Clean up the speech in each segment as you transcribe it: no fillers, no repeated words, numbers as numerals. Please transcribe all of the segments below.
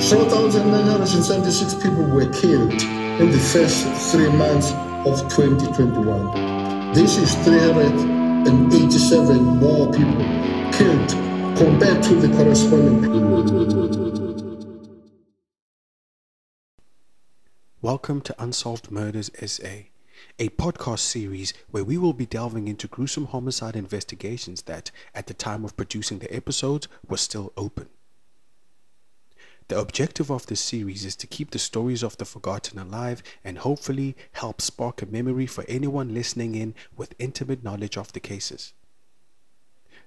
4,976 people were killed in the first 3 months of 2021. This is 387 more people killed compared to the corresponding period. Welcome to Unsolved Murders SA, a podcast series where we will be delving into gruesome homicide investigations that, at the time of producing the episodes, were still open. The objective of this series is to keep the stories of the forgotten alive and hopefully help spark a memory for anyone listening in with intimate knowledge of the cases.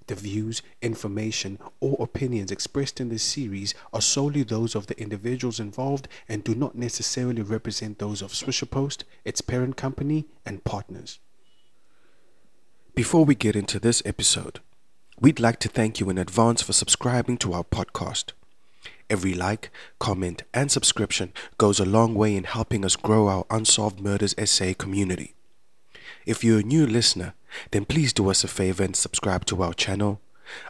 The views, information, or opinions expressed in this series are solely those of the individuals involved and do not necessarily represent those of Swisher Post, its parent company, and partners. Before we get into this episode, we'd like to thank you in advance for subscribing to our podcast. Every like, comment, and subscription goes a long way in helping us grow our Unsolved Murders SA community. If you're a new listener, then please do us a favor and subscribe to our channel.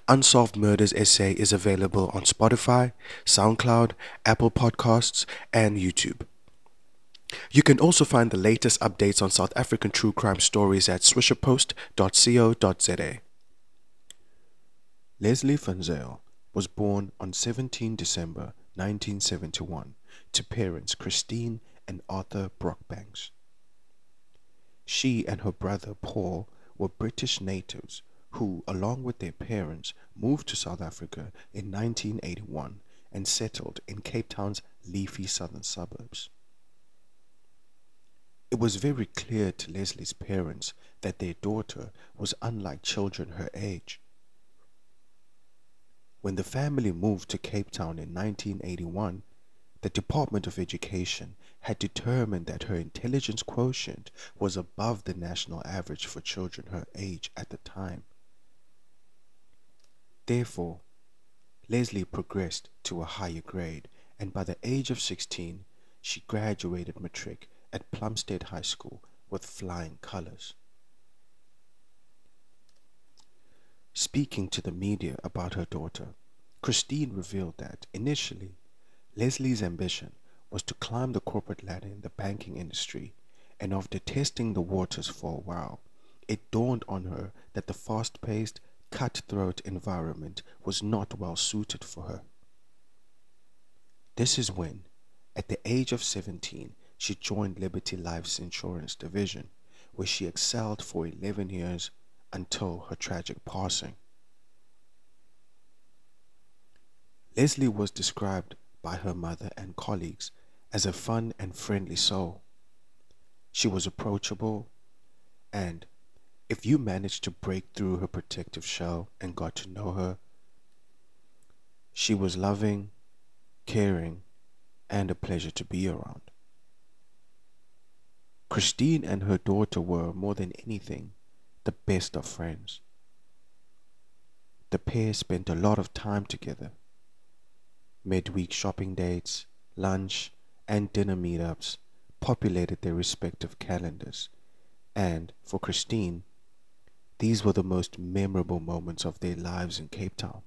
Unsolved Murders SA is available on Spotify, SoundCloud, Apple Podcasts, and YouTube. You can also find the latest updates on South African true crime stories at swisherpost.co.za. Leslie van Zyl was born on 17 December 1971 to parents Christine and Arthur Brockbanks. She and her brother Paul were British natives who, along with their parents, moved to South Africa in 1981 and settled in Cape Town's leafy southern suburbs. It was very clear to Leslie's parents that their daughter was unlike children her age. When the family moved to Cape Town in 1981, the Department of Education had determined that her intelligence quotient was above the national average for children her age at the time. Therefore, Leslie progressed to a higher grade, and by the age of 16, she graduated matric at Plumstead High School with flying colors. Speaking to the media about her daughter, Christine revealed that, initially, Leslie's ambition was to climb the corporate ladder in the banking industry, and after testing the waters for a while, it dawned on her that the fast-paced, cutthroat environment was not well suited for her. This is when, at the age of 17, she joined Liberty Life's insurance division, where she excelled for 11 years until her tragic passing. Leslie was described by her mother and colleagues as a fun and friendly soul. She was approachable, and if you managed to break through her protective shell and got to know her, she was loving, caring, and a pleasure to be around. Christine and her daughter were, more than anything, the best of friends. The pair spent a lot of time together. Midweek shopping dates, lunch, and dinner meetups populated their respective calendars, and for Christine, these were the most memorable moments of their lives in Cape Town.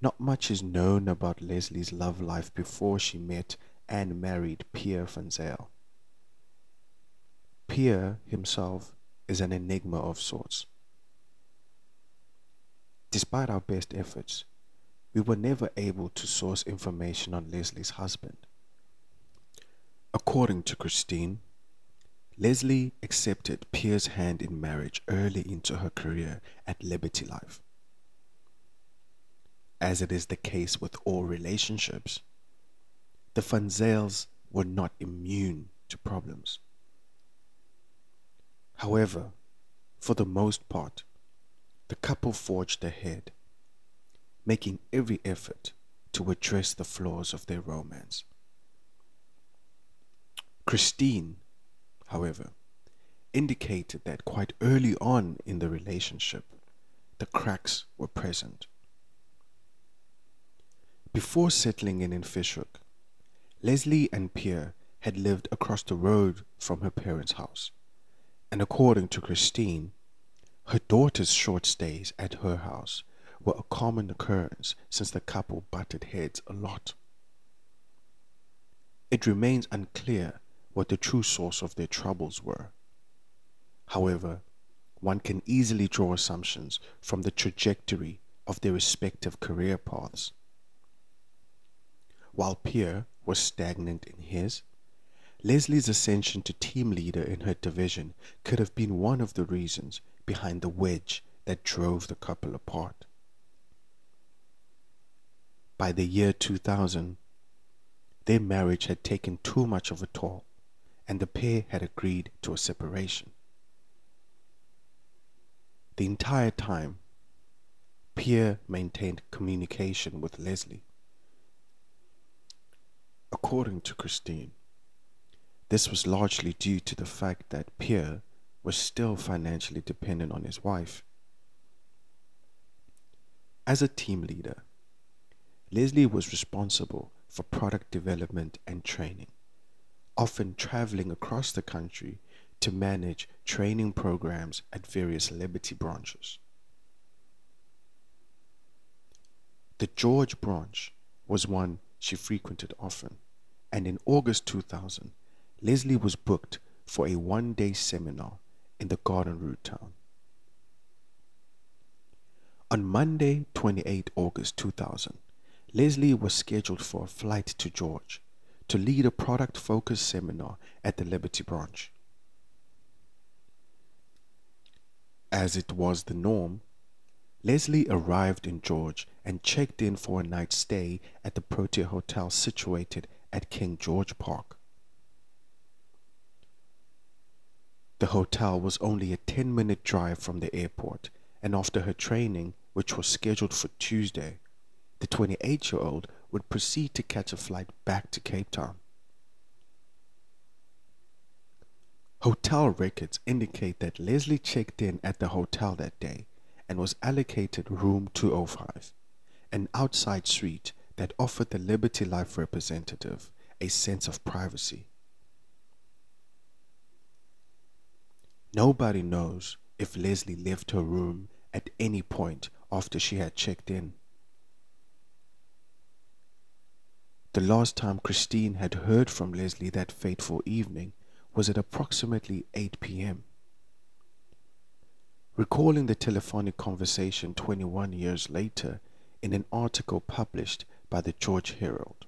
Not much is known about Leslie's love life before she met and married Pierre van Zyl. Pierre himself is an enigma of sorts. Despite our best efforts, we were never able to source information on Leslie's husband. According to Christine, Leslie accepted Pierre's hand in marriage early into her career at Liberty Life. As it is the case with all relationships, the van Zyls were not immune to problems. However, for the most part, the couple forged ahead, making every effort to address the flaws of their romance. Christine, however, indicated that quite early on in the relationship, the cracks were present. Before settling in Fishhook, Leslie and Pierre had lived across the road from her parents' house, and according to Christine, her daughter's short stays at her house were a common occurrence since the couple butted heads a lot. It remains unclear what the true source of their troubles were. However, one can easily draw assumptions from the trajectory of their respective career paths. While Pierre was stagnant in his, Leslie's ascension to team leader in her division could have been one of the reasons behind the wedge that drove the couple apart. By the year 2000, their marriage had taken too much of a toll, and the pair had agreed to a separation. The entire time, Pierre maintained communication with Leslie. According to Christine, this was largely due to the fact that Pierre was still financially dependent on his wife. As a team leader, Leslie was responsible for product development and training, often traveling across the country to manage training programs at various Liberty branches. The George branch was one she frequented often, and in August 2000, Leslie was booked for a one-day seminar in the Garden Route town. On Monday, 28 August 2000, Leslie was scheduled for a flight to George to lead a product-focused seminar at the Liberty branch. As it was the norm, Leslie arrived in George and checked in for a night's stay at the Protea Hotel situated at King George Park. The hotel was only a 10-minute drive from the airport, and after her training, which was scheduled for Tuesday, the 28-year-old would proceed to catch a flight back to Cape Town. Hotel records indicate that Leslie checked in at the hotel that day and was allocated room 205, an outside suite that offered the Liberty Life representative a sense of privacy. Nobody knows if Leslie left her room at any point after she had checked in. The last time Christine had heard from Leslie that fateful evening was at approximately 8 p.m. Recalling the telephonic conversation 21 years later in an article published by the George Herald,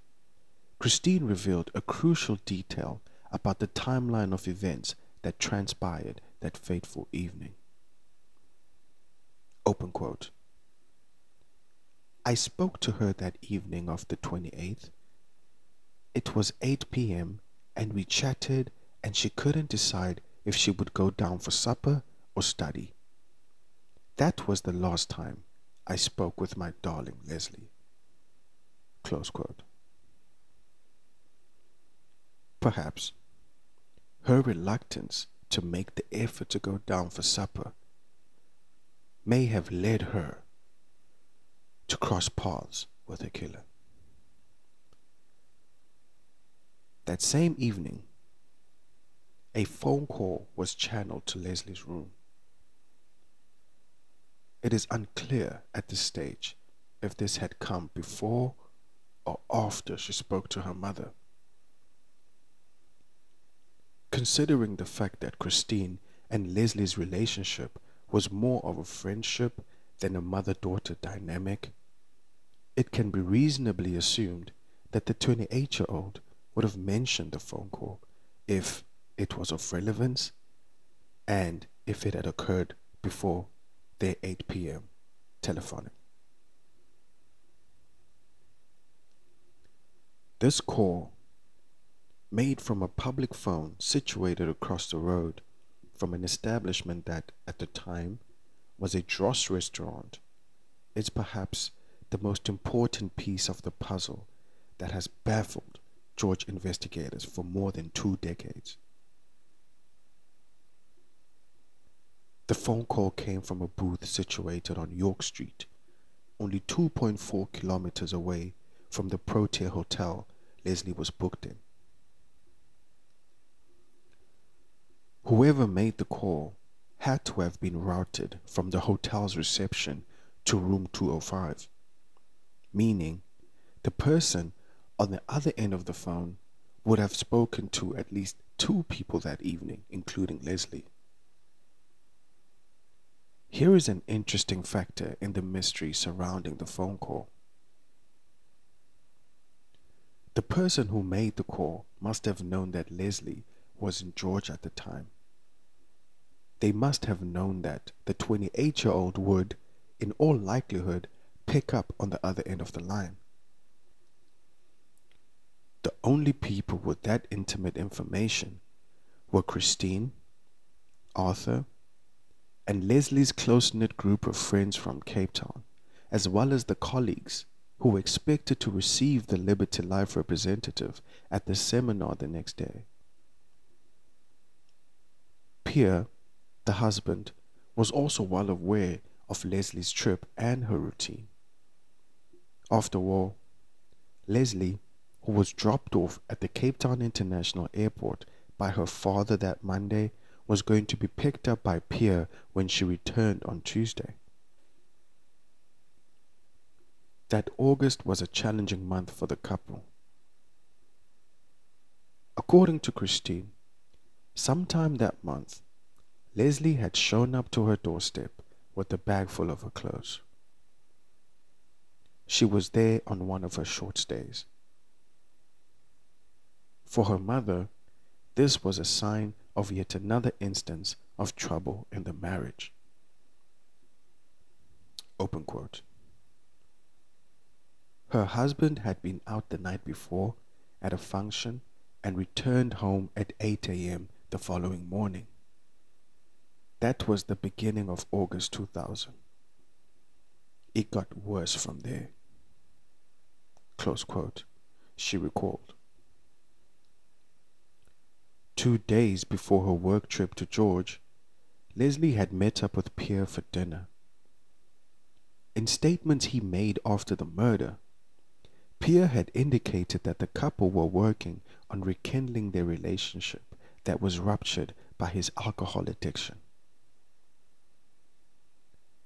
Christine revealed a crucial detail about the timeline of events that transpired that fateful evening. Open quote. I spoke to her that evening of the 28th. It was 8 p.m. and we chatted, and she couldn't decide if she would go down for supper or study. That was the last time I spoke with my darling Leslie. Close quote. Perhaps her reluctance to make the effort to go down for supper may have led her to cross paths with her killer. That same evening, a phone call was channeled to Leslie's room. It is unclear at this stage if this had come before or after she spoke to her mother. Considering the fact that Christine and Leslie's relationship was more of a friendship than a mother-daughter dynamic, it can be reasonably assumed that the 28-year-old would have mentioned the phone call if it was of relevance and if it had occurred before their 8 p.m. telephonic. This call, made from a public phone situated across the road from an establishment that, at the time, was a dross restaurant, is perhaps the most important piece of the puzzle that has baffled George investigators for more than 2 decades. The phone call came from a booth situated on York Street, only 2.4 kilometers away from the Protea Hotel Leslie was booked in. Whoever made the call had to have been routed from the hotel's reception to room 205, meaning the person on the other end of the phone would have spoken to at least two people that evening, including Leslie. Here is an interesting factor in the mystery surrounding the phone call. The person who made the call must have known that Leslie was in Georgia at the time. They must have known that the 28-year-old would, in all likelihood, pick up on the other end of the line. The only people with that intimate information were Christine, Arthur, and Leslie's close-knit group of friends from Cape Town, as well as the colleagues who were expected to receive the Liberty Life representative at the seminar the next day. Pierre, the husband, was also well aware of Leslie's trip and her routine. After all, Leslie, who was dropped off at the Cape Town International Airport by her father that Monday, was going to be picked up by Pierre when she returned on Tuesday. That August was a challenging month for the couple. According to Christine, sometime that month, Leslie had shown up to her doorstep with a bag full of her clothes. She was there on one of her short stays. For her mother, this was a sign of yet another instance of trouble in the marriage. Open quote. Her husband had been out the night before at a function and returned home at 8 a.m. the following morning. That was the beginning of August 2000. It got worse from there. Close quote, she recalled. 2 days before her work trip to George, Leslie had met up with Pierre for dinner. In statements he made after the murder, Pierre had indicated that the couple were working on rekindling their relationship that was ruptured by his alcohol addiction.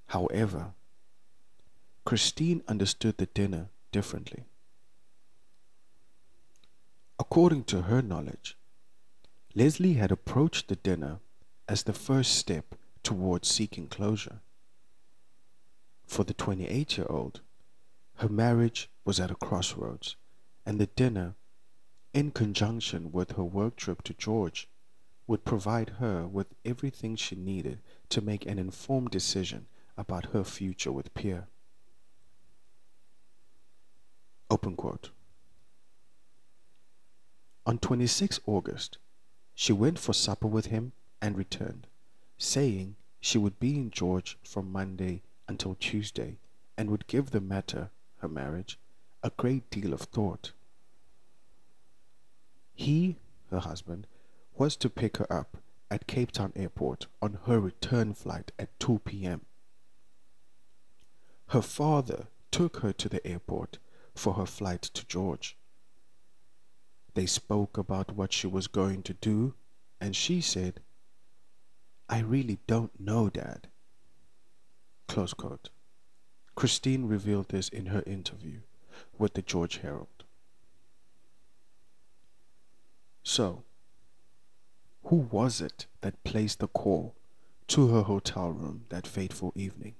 However, Christine understood the dinner differently. According to her knowledge, Leslie had approached the dinner as the first step towards seeking closure. For the 28-year-old, her marriage was at a crossroads, and the dinner, in conjunction with her work trip to George, would provide her with everything she needed to make an informed decision about her future with Pierre. Open quote. On 26 August, she went for supper with him and returned, saying she would be in George from Monday until Tuesday and would give the matter, her marriage, a great deal of thought. He, her husband, was to pick her up at Cape Town Airport on her return flight at 2 p.m. Her father took her to the airport for her flight to George. They spoke about what she was going to do, and she said, "I really don't know, Dad." Close quote. Christine revealed this in her interview with the George Herald. So, who was it that placed the call to her hotel room that fateful evening?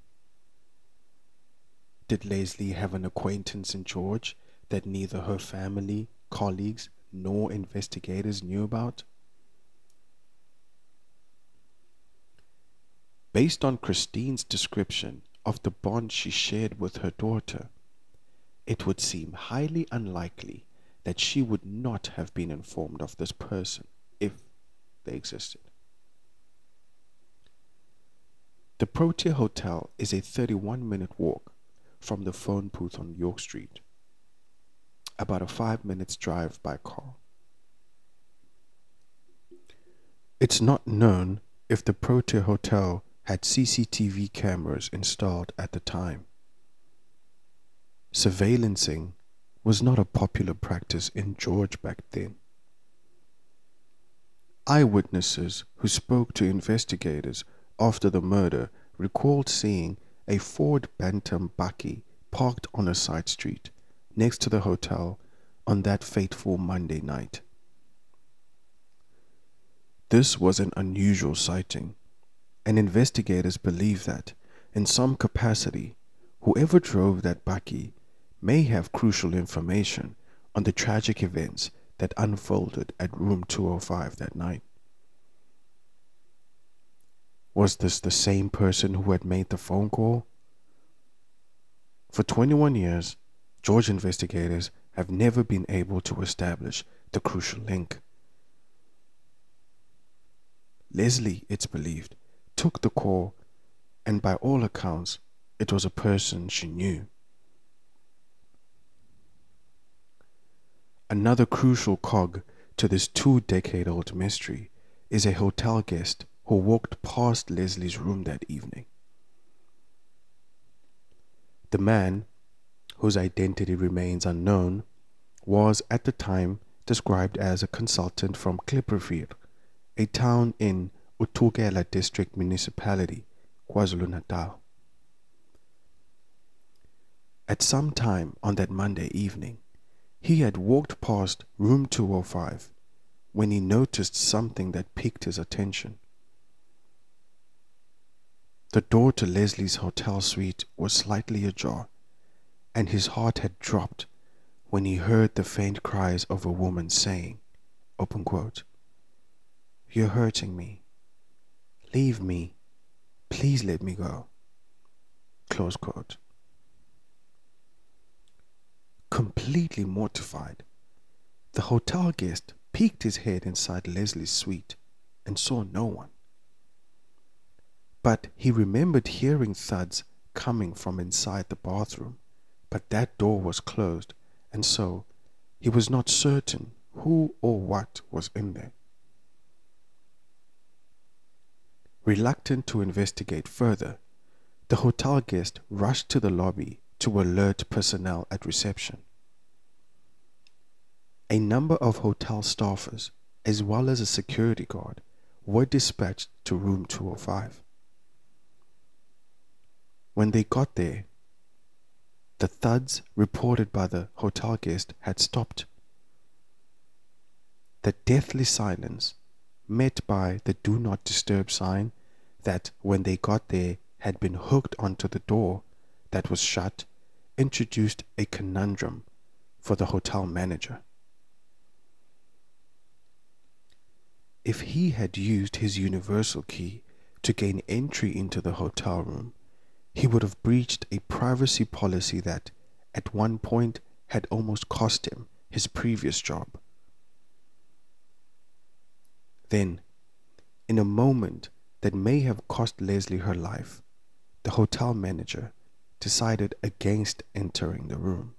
Did Leslie have an acquaintance in George that neither her family, colleagues, nor investigators knew about? Based on Christine's description of the bond she shared with her daughter, it would seem highly unlikely that she would not have been informed of this person if they existed. The Protea Hotel is a 31-minute walk from the phone booth on York Street, about a 5 minutes drive by car. It's not known if the Protea Hotel had CCTV cameras installed at the time. Surveillancing was not a popular practice in George back then. Eyewitnesses who spoke to investigators after the murder recalled seeing a Ford Bantam Bakkie parked on a side street next to the hotel on that fateful Monday night. This was an unusual sighting, and investigators believe that, in some capacity, whoever drove that Bakkie may have crucial information on the tragic events that unfolded at room 205 that night. Was this the same person who had made the phone call? For 21 years, George investigators have never been able to establish the crucial link. Leslie, it's believed, took the call, and by all accounts, it was a person she knew. Another crucial cog to this 2-decade-old mystery is a hotel guest who walked past Leslie's room that evening. The man, whose identity remains unknown, was at the time described as a consultant from Kleperfir, a town in uThukela District Municipality, KwaZulu-Natal. At some time on that Monday evening, he had walked past room 205 when he noticed something that piqued his attention. The door to Leslie's hotel suite was slightly ajar, and his heart had dropped when he heard the faint cries of a woman saying, open quote, "You're hurting me. Leave me. Please let me go." Close quote. Completely mortified, the hotel guest peeked his head inside Leslie's suite and saw no one. But he remembered hearing thuds coming from inside the bathroom, but that door was closed, and so he was not certain who or what was in there. Reluctant to investigate further, the hotel guest rushed to the lobby to alert personnel at reception. A number of hotel staffers, as well as a security guard, were dispatched to room 205. When they got there, the thuds reported by the hotel guest had stopped. The deathly silence, met by the do not disturb sign that, when they got there, had been hooked onto the door that was shut, introduced a conundrum for the hotel manager. If he had used his universal key to gain entry into the hotel room, he would have breached a privacy policy that, at one point, had almost cost him his previous job. Then, in a moment that may have cost Leslie her life, the hotel manager decided against entering the room.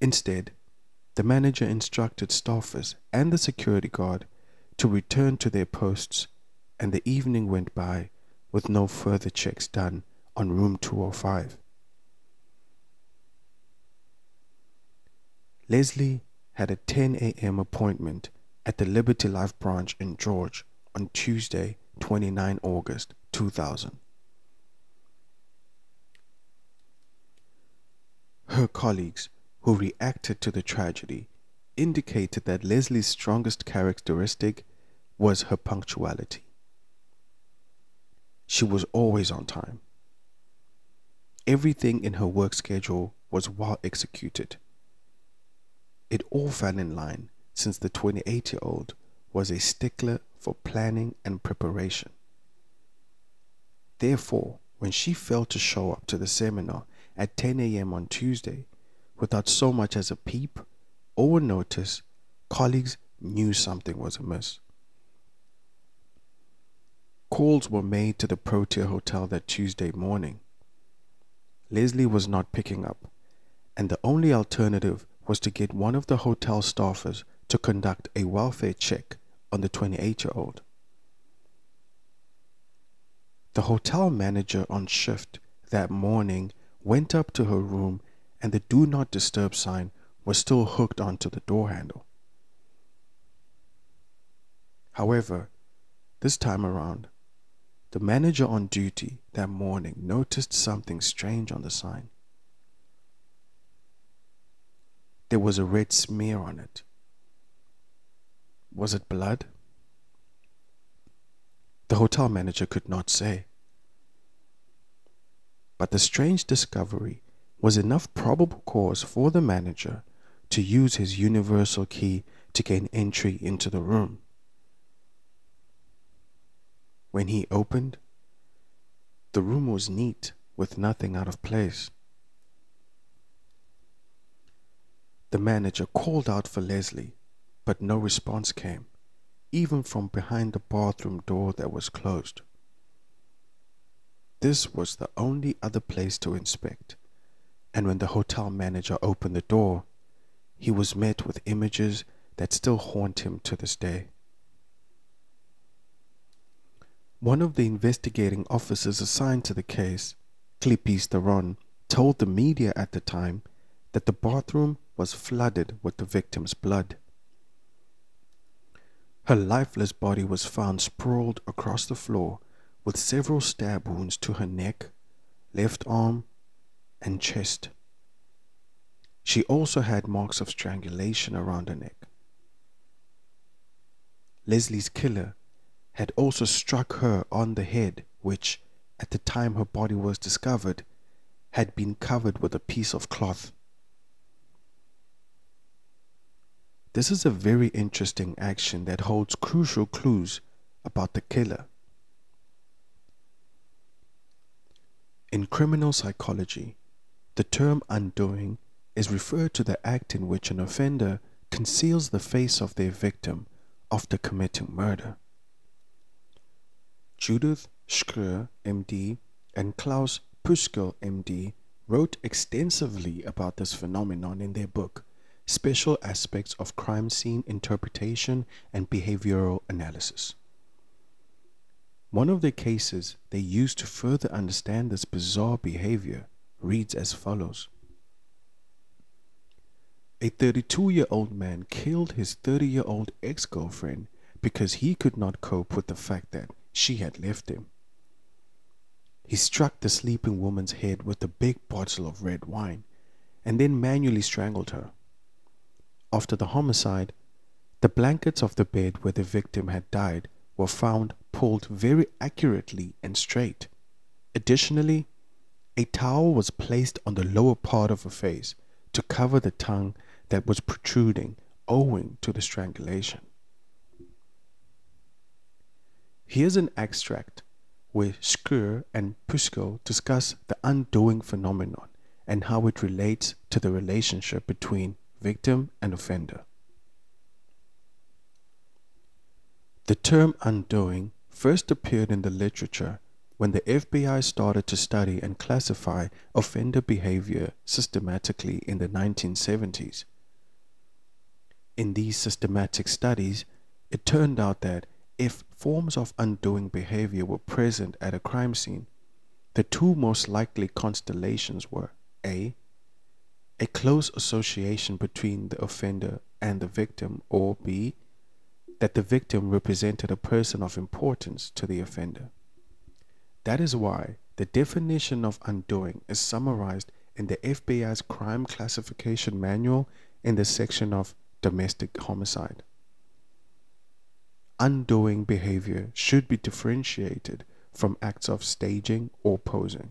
Instead, the manager instructed staffers and the security guard to return to their posts, and the evening went by with no further checks done on room 205. Leslie had a 10 a.m. appointment at the Liberty Life branch in George on Tuesday, 29 August 2000. Her colleagues, who reacted to the tragedy, indicated that Leslie's strongest characteristic was her punctuality. She was always on time. Everything in her work schedule was well executed. It all fell in line since the 28-year-old was a stickler for planning and preparation. Therefore, when she failed to show up to the seminar at 10 a.m. on Tuesday without so much as a peep or a notice, colleagues knew something was amiss. Calls were made to the Protea Hotel that Tuesday morning. Leslie was not picking up, and the only alternative was to get one of the hotel staffers to conduct a welfare check on the 28-year-old. The hotel manager on shift that morning went up to her room, and the do not disturb sign was still hooked onto the door handle. However, this time around, The manager on duty that morning noticed something strange on the sign. There was a red smear on it. Was it blood? The hotel manager could not say. But the strange discovery was enough probable cause for the manager to use his universal key to gain entry into the room. When he opened, the room was neat with nothing out of place. The manager called out for Leslie, but no response came, even from behind the bathroom door that was closed. This was the only other place to inspect, and when the hotel manager opened the door, he was met with images that still haunt him to this day. One of the investigating officers assigned to the case, Clippies Theron, told the media at the time that the bathroom was flooded with the victim's blood. Her lifeless body was found sprawled across the floor with several stab wounds to her neck, left arm, and chest. She also had marks of strangulation around her neck. Leslie's killer had also struck her on the head, which, at the time her body was discovered, had been covered with a piece of cloth. This is a very interesting action that holds crucial clues about the killer. In criminal psychology, the term undoing is referred to the act in which an offender conceals the face of their victim after committing murder. Judith Schreer, MD, and Klaus Püschel, MD, wrote extensively about this phenomenon in their book, Special Aspects of Crime Scene Interpretation and Behavioral Analysis. One of the cases they used to further understand this bizarre behavior reads as follows. A 32-year-old man killed his 30-year-old ex-girlfriend because he could not cope with the fact that she had left him. He struck the sleeping woman's head with a big bottle of red wine and then manually strangled her. After the homicide, the blankets of the bed where the victim had died were found pulled very accurately and straight. Additionally, a towel was placed on the lower part of her face to cover the tongue that was protruding owing to the strangulation. Here's an extract where Schreer and Püschel discuss the undoing phenomenon and how it relates to the relationship between victim and offender. The term undoing first appeared in the literature when the FBI started to study and classify offender behavior systematically in the 1970s. In these systematic studies, it turned out that if forms of undoing behavior were present at a crime scene, the two most likely constellations were A. A close association between the offender and the victim, or B, that the victim represented a person of importance to the offender. That is why the definition of undoing is summarized in the FBI's Crime Classification Manual in the section of Domestic Homicide. Undoing behavior should be differentiated from acts of staging or posing.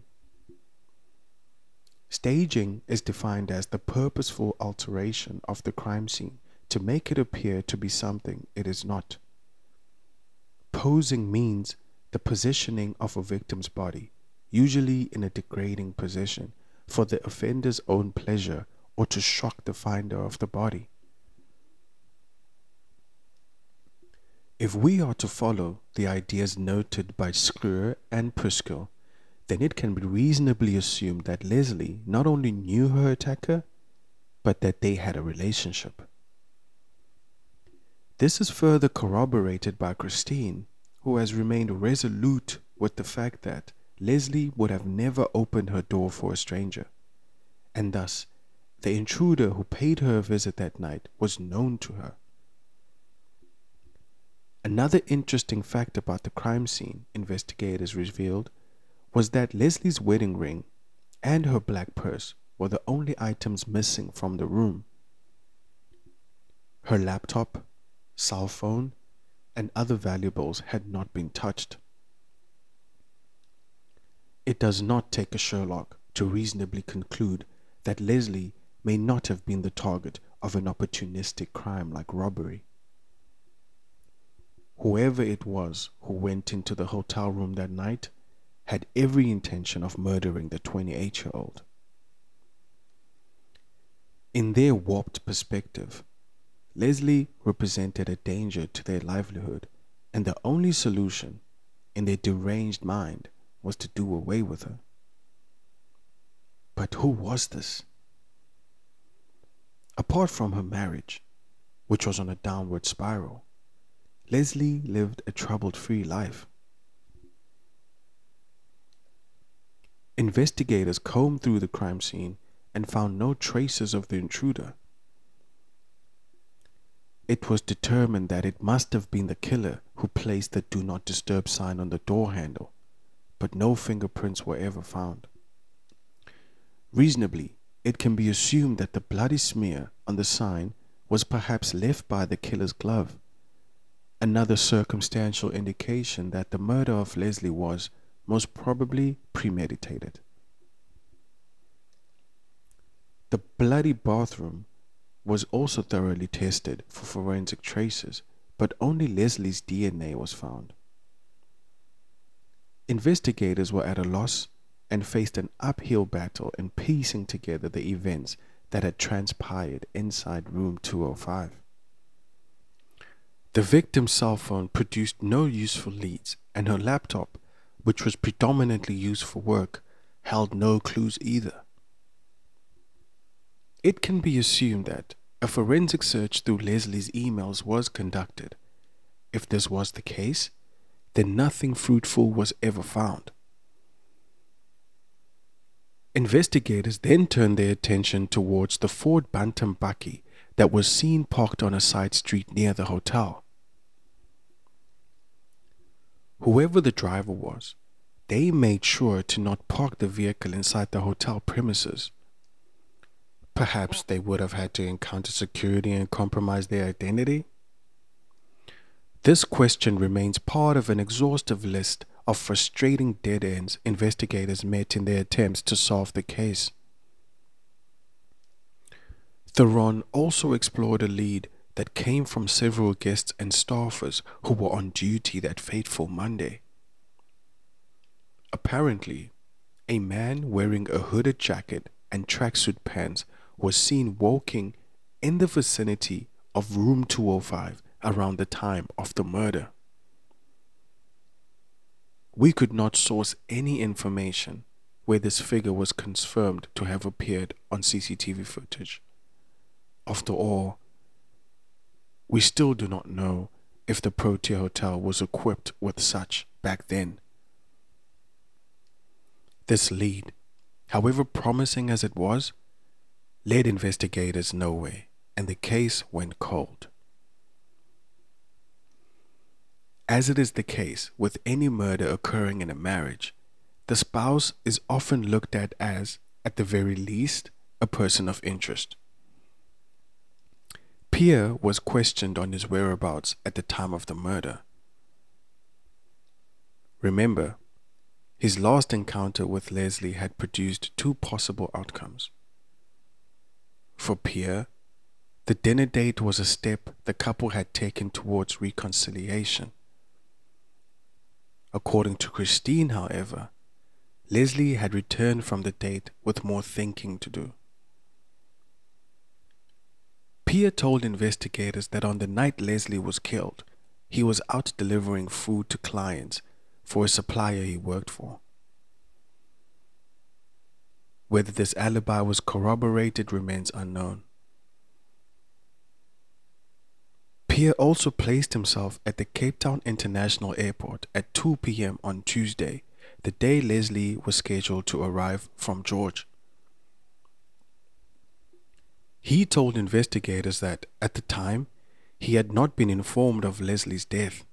Staging is defined as the purposeful alteration of the crime scene to make it appear to be something it is not. Posing means the positioning of a victim's body, usually in a degrading position, for the offender's own pleasure or to shock the finder of the body. If we are to follow the ideas noted by Schreer and Püschel, then it can be reasonably assumed that Leslie not only knew her attacker, but that they had a relationship. This is further corroborated by Christine, who has remained resolute with the fact that Leslie would have never opened her door for a stranger, and thus the intruder who paid her a visit that night was known to her. Another interesting fact about the crime scene, investigators revealed, was that Leslie's wedding ring and her black purse were the only items missing from the room. Her laptop, cell phone, and other valuables had not been touched. It does not take a Sherlock to reasonably conclude that Leslie may not have been the target of an opportunistic crime like robbery. Whoever it was who went into the hotel room that night had every intention of murdering the 28-year-old. In their warped perspective, Leslie represented a danger to their livelihood, and the only solution in their deranged mind was to do away with her. But who was this? Apart from her marriage, which was on a downward spiral, Leslie lived a troubled free life. Investigators combed through the crime scene and found no traces of the intruder. It was determined that it must have been the killer who placed the "Do Not Disturb" sign on the door handle, but no fingerprints were ever found. Reasonably, it can be assumed that the bloody smear on the sign was perhaps left by the killer's glove, another circumstantial indication that the murder of Leslie was most probably premeditated. The bloody bathroom was also thoroughly tested for forensic traces, but only Leslie's DNA was found. Investigators were at a loss and faced an uphill battle in piecing together the events that had transpired inside room 205. The victim's cell phone produced no useful leads, and her laptop, which was predominantly used for work, held no clues either. It can be assumed that a forensic search through Leslie's emails was conducted. If this was the case, then nothing fruitful was ever found. Investigators then turned their attention towards the Ford Bantam Bakkie that was seen parked on a side street near the hotel. Whoever the driver was, they made sure to not park the vehicle inside the hotel premises. Perhaps they would have had to encounter security and compromise their identity? This question remains part of an exhaustive list of frustrating dead ends investigators met in their attempts to solve the case. Theron also explored a lead that came from several guests and staffers who were on duty that fateful Monday. Apparently, a man wearing a hooded jacket and tracksuit pants was seen walking in the vicinity of room 205 around the time of the murder. We could not source any information where this figure was confirmed to have appeared on CCTV footage. After all, we still do not know if the Protea Hotel was equipped with such back then. This lead, however promising as it was, led investigators nowhere, and the case went cold. As it is the case with any murder occurring in a marriage, the spouse is often looked at as, at the very least, a person of interest. Pierre was questioned on his whereabouts at the time of the murder. Remember, his last encounter with Leslie had produced two possible outcomes. For Pierre, the dinner date was a step the couple had taken towards reconciliation. According to Christine, however, Leslie had returned from the date with more thinking to do. Pierre told investigators that on the night Leslie was killed, he was out delivering food to clients for a supplier he worked for. Whether this alibi was corroborated remains unknown. Pierre also placed himself at the Cape Town International Airport at 2 p.m. on Tuesday, the day Leslie was scheduled to arrive from George. He told investigators that, at the time, he had not been informed of Leslie's death.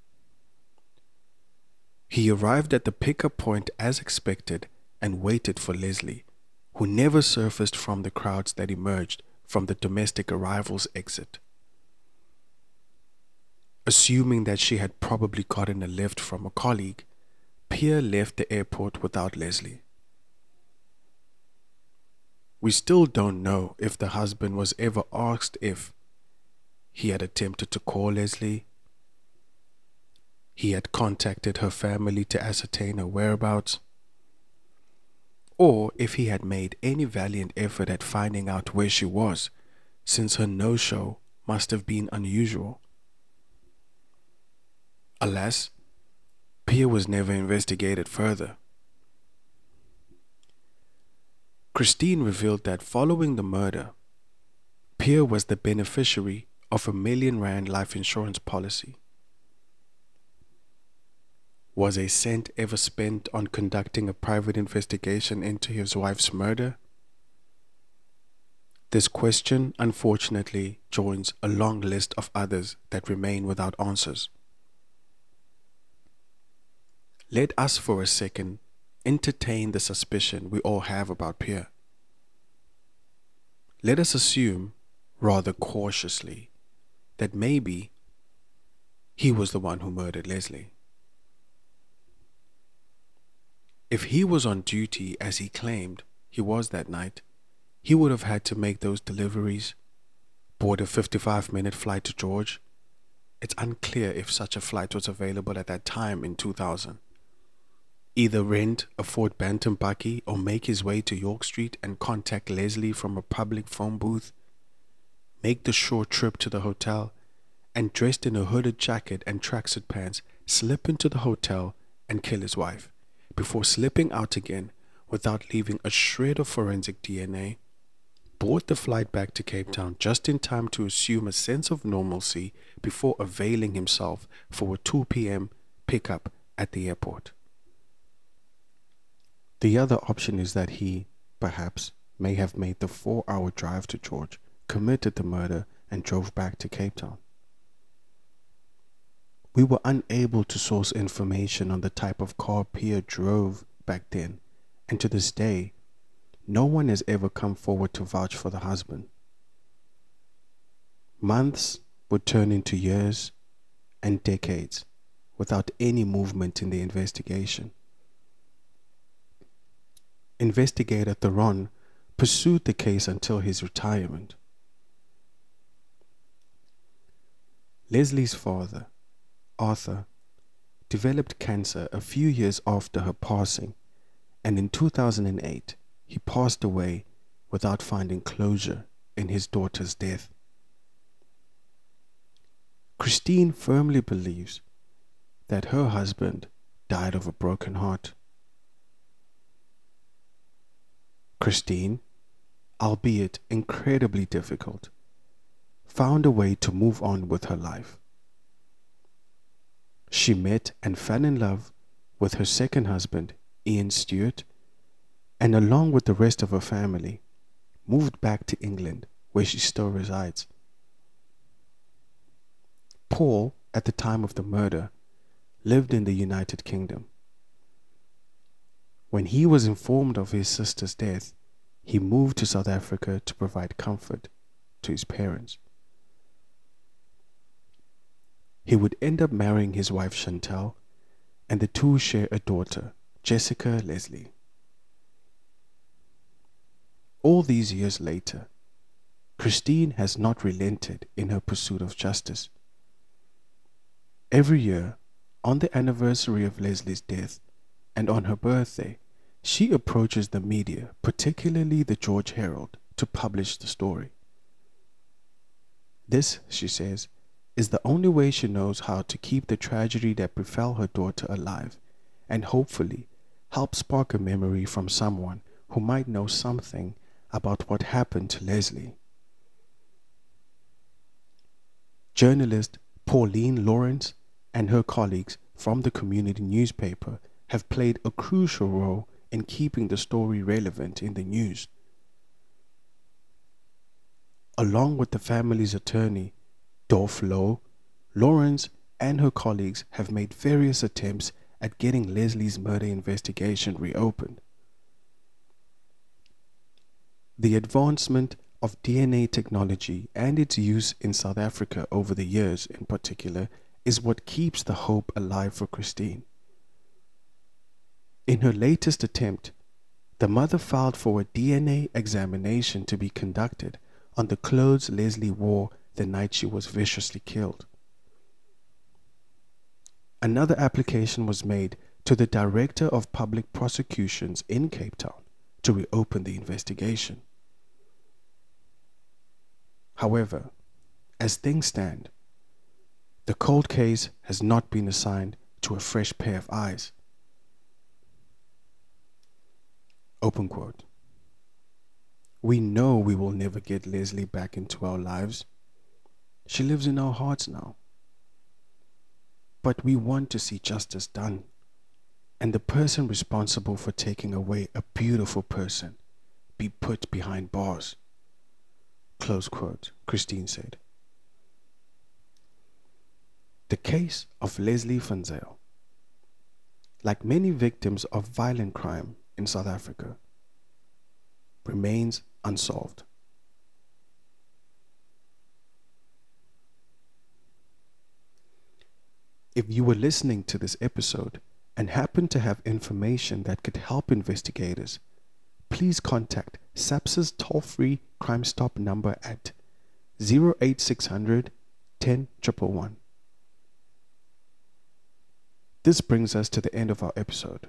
He arrived at the pickup point as expected and waited for Leslie, who never surfaced from the crowds that emerged from the domestic arrivals exit. Assuming that she had probably gotten a lift from a colleague, Pierre left the airport without Leslie. We still don't know if the husband was ever asked if he had attempted to call Leslie, he had contacted her family to ascertain her whereabouts, or if he had made any valiant effort at finding out where she was, since her no-show must have been unusual. Alas, Pierre was never investigated further. Christine revealed that following the murder, Pierre was the beneficiary of a million-rand life insurance policy. Was a cent ever spent on conducting a private investigation into his wife's murder? This question, unfortunately, joins a long list of others that remain without answers. Let us for a second entertain the suspicion we all have about Pierre. Let us assume, rather cautiously, that maybe he was the one who murdered Leslie. If he was on duty as he claimed he was that night, he would have had to make those deliveries, board a 55-minute flight to George. It's unclear if such a flight was available at that time in 2000. Either rent a Ford Bantam Bakkie or make his way to York Street and contact Leslie from a public phone booth, make the short trip to the hotel, and dressed in a hooded jacket and tracksuit pants, slip into the hotel and kill his wife, before slipping out again without leaving a shred of forensic DNA, board the flight back to Cape Town just in time to assume a sense of normalcy before availing himself for a 2 p.m. pickup at the airport. The other option is that he, perhaps, may have made the 4-hour drive to George, committed the murder, and drove back to Cape Town. We were unable to source information on the type of car Pierre drove back then, and to this day, no one has ever come forward to vouch for the husband. Months would turn into years and decades without any movement in the investigation. Investigator Theron pursued the case until his retirement. Leslie's father, Arthur, developed cancer a few years after her passing, and in 2008 he passed away without finding closure in his daughter's death. Christine firmly believes that her husband died of a broken heart. Christine, albeit incredibly difficult, found a way to move on with her life. She met and fell in love with her second husband, Ian Stewart, and along with the rest of her family, moved back to England, where she still resides. Paul, at the time of the murder, lived in the United Kingdom. When he was informed of his sister's death, he moved to South Africa to provide comfort to his parents. He would end up marrying his wife Chantal, and the two share a daughter, Jessica Leslie. All these years later, Christine has not relented in her pursuit of justice. Every year, on the anniversary of Leslie's death and on her birthday, she approaches the media, particularly the George Herald, to publish the story. This, she says, is the only way she knows how to keep the tragedy that befell her daughter alive and hopefully help spark a memory from someone who might know something about what happened to Leslie. Journalist Pauline Lawrence and her colleagues from the community newspaper have played a crucial role in keeping the story relevant in the news. Along with the family's attorney, Dorf Lowe, Lawrence and her colleagues have made various attempts at getting Leslie's murder investigation reopened. The advancement of DNA technology and its use in South Africa over the years in particular is what keeps the hope alive for Christine. In her latest attempt, the mother filed for a DNA examination to be conducted on the clothes Leslie wore the night she was viciously killed. Another application was made to the Director of Public Prosecutions in Cape Town to reopen the investigation. However, as things stand, the cold case has not been assigned to a fresh pair of eyes. Open quote. We know we will never get Leslie back into our lives. She lives in our hearts now. But we want to see justice done, and the person responsible for taking away a beautiful person be put behind bars. Close quote, Christine said. The case of Leslie van Zyl, like many victims of violent crime in South Africa, remains unsolved. If you were listening to this episode and happen to have information that could help investigators, please contact SAPS's toll-free Crime Stop number at 08600 10111. This brings us to the end of our episode.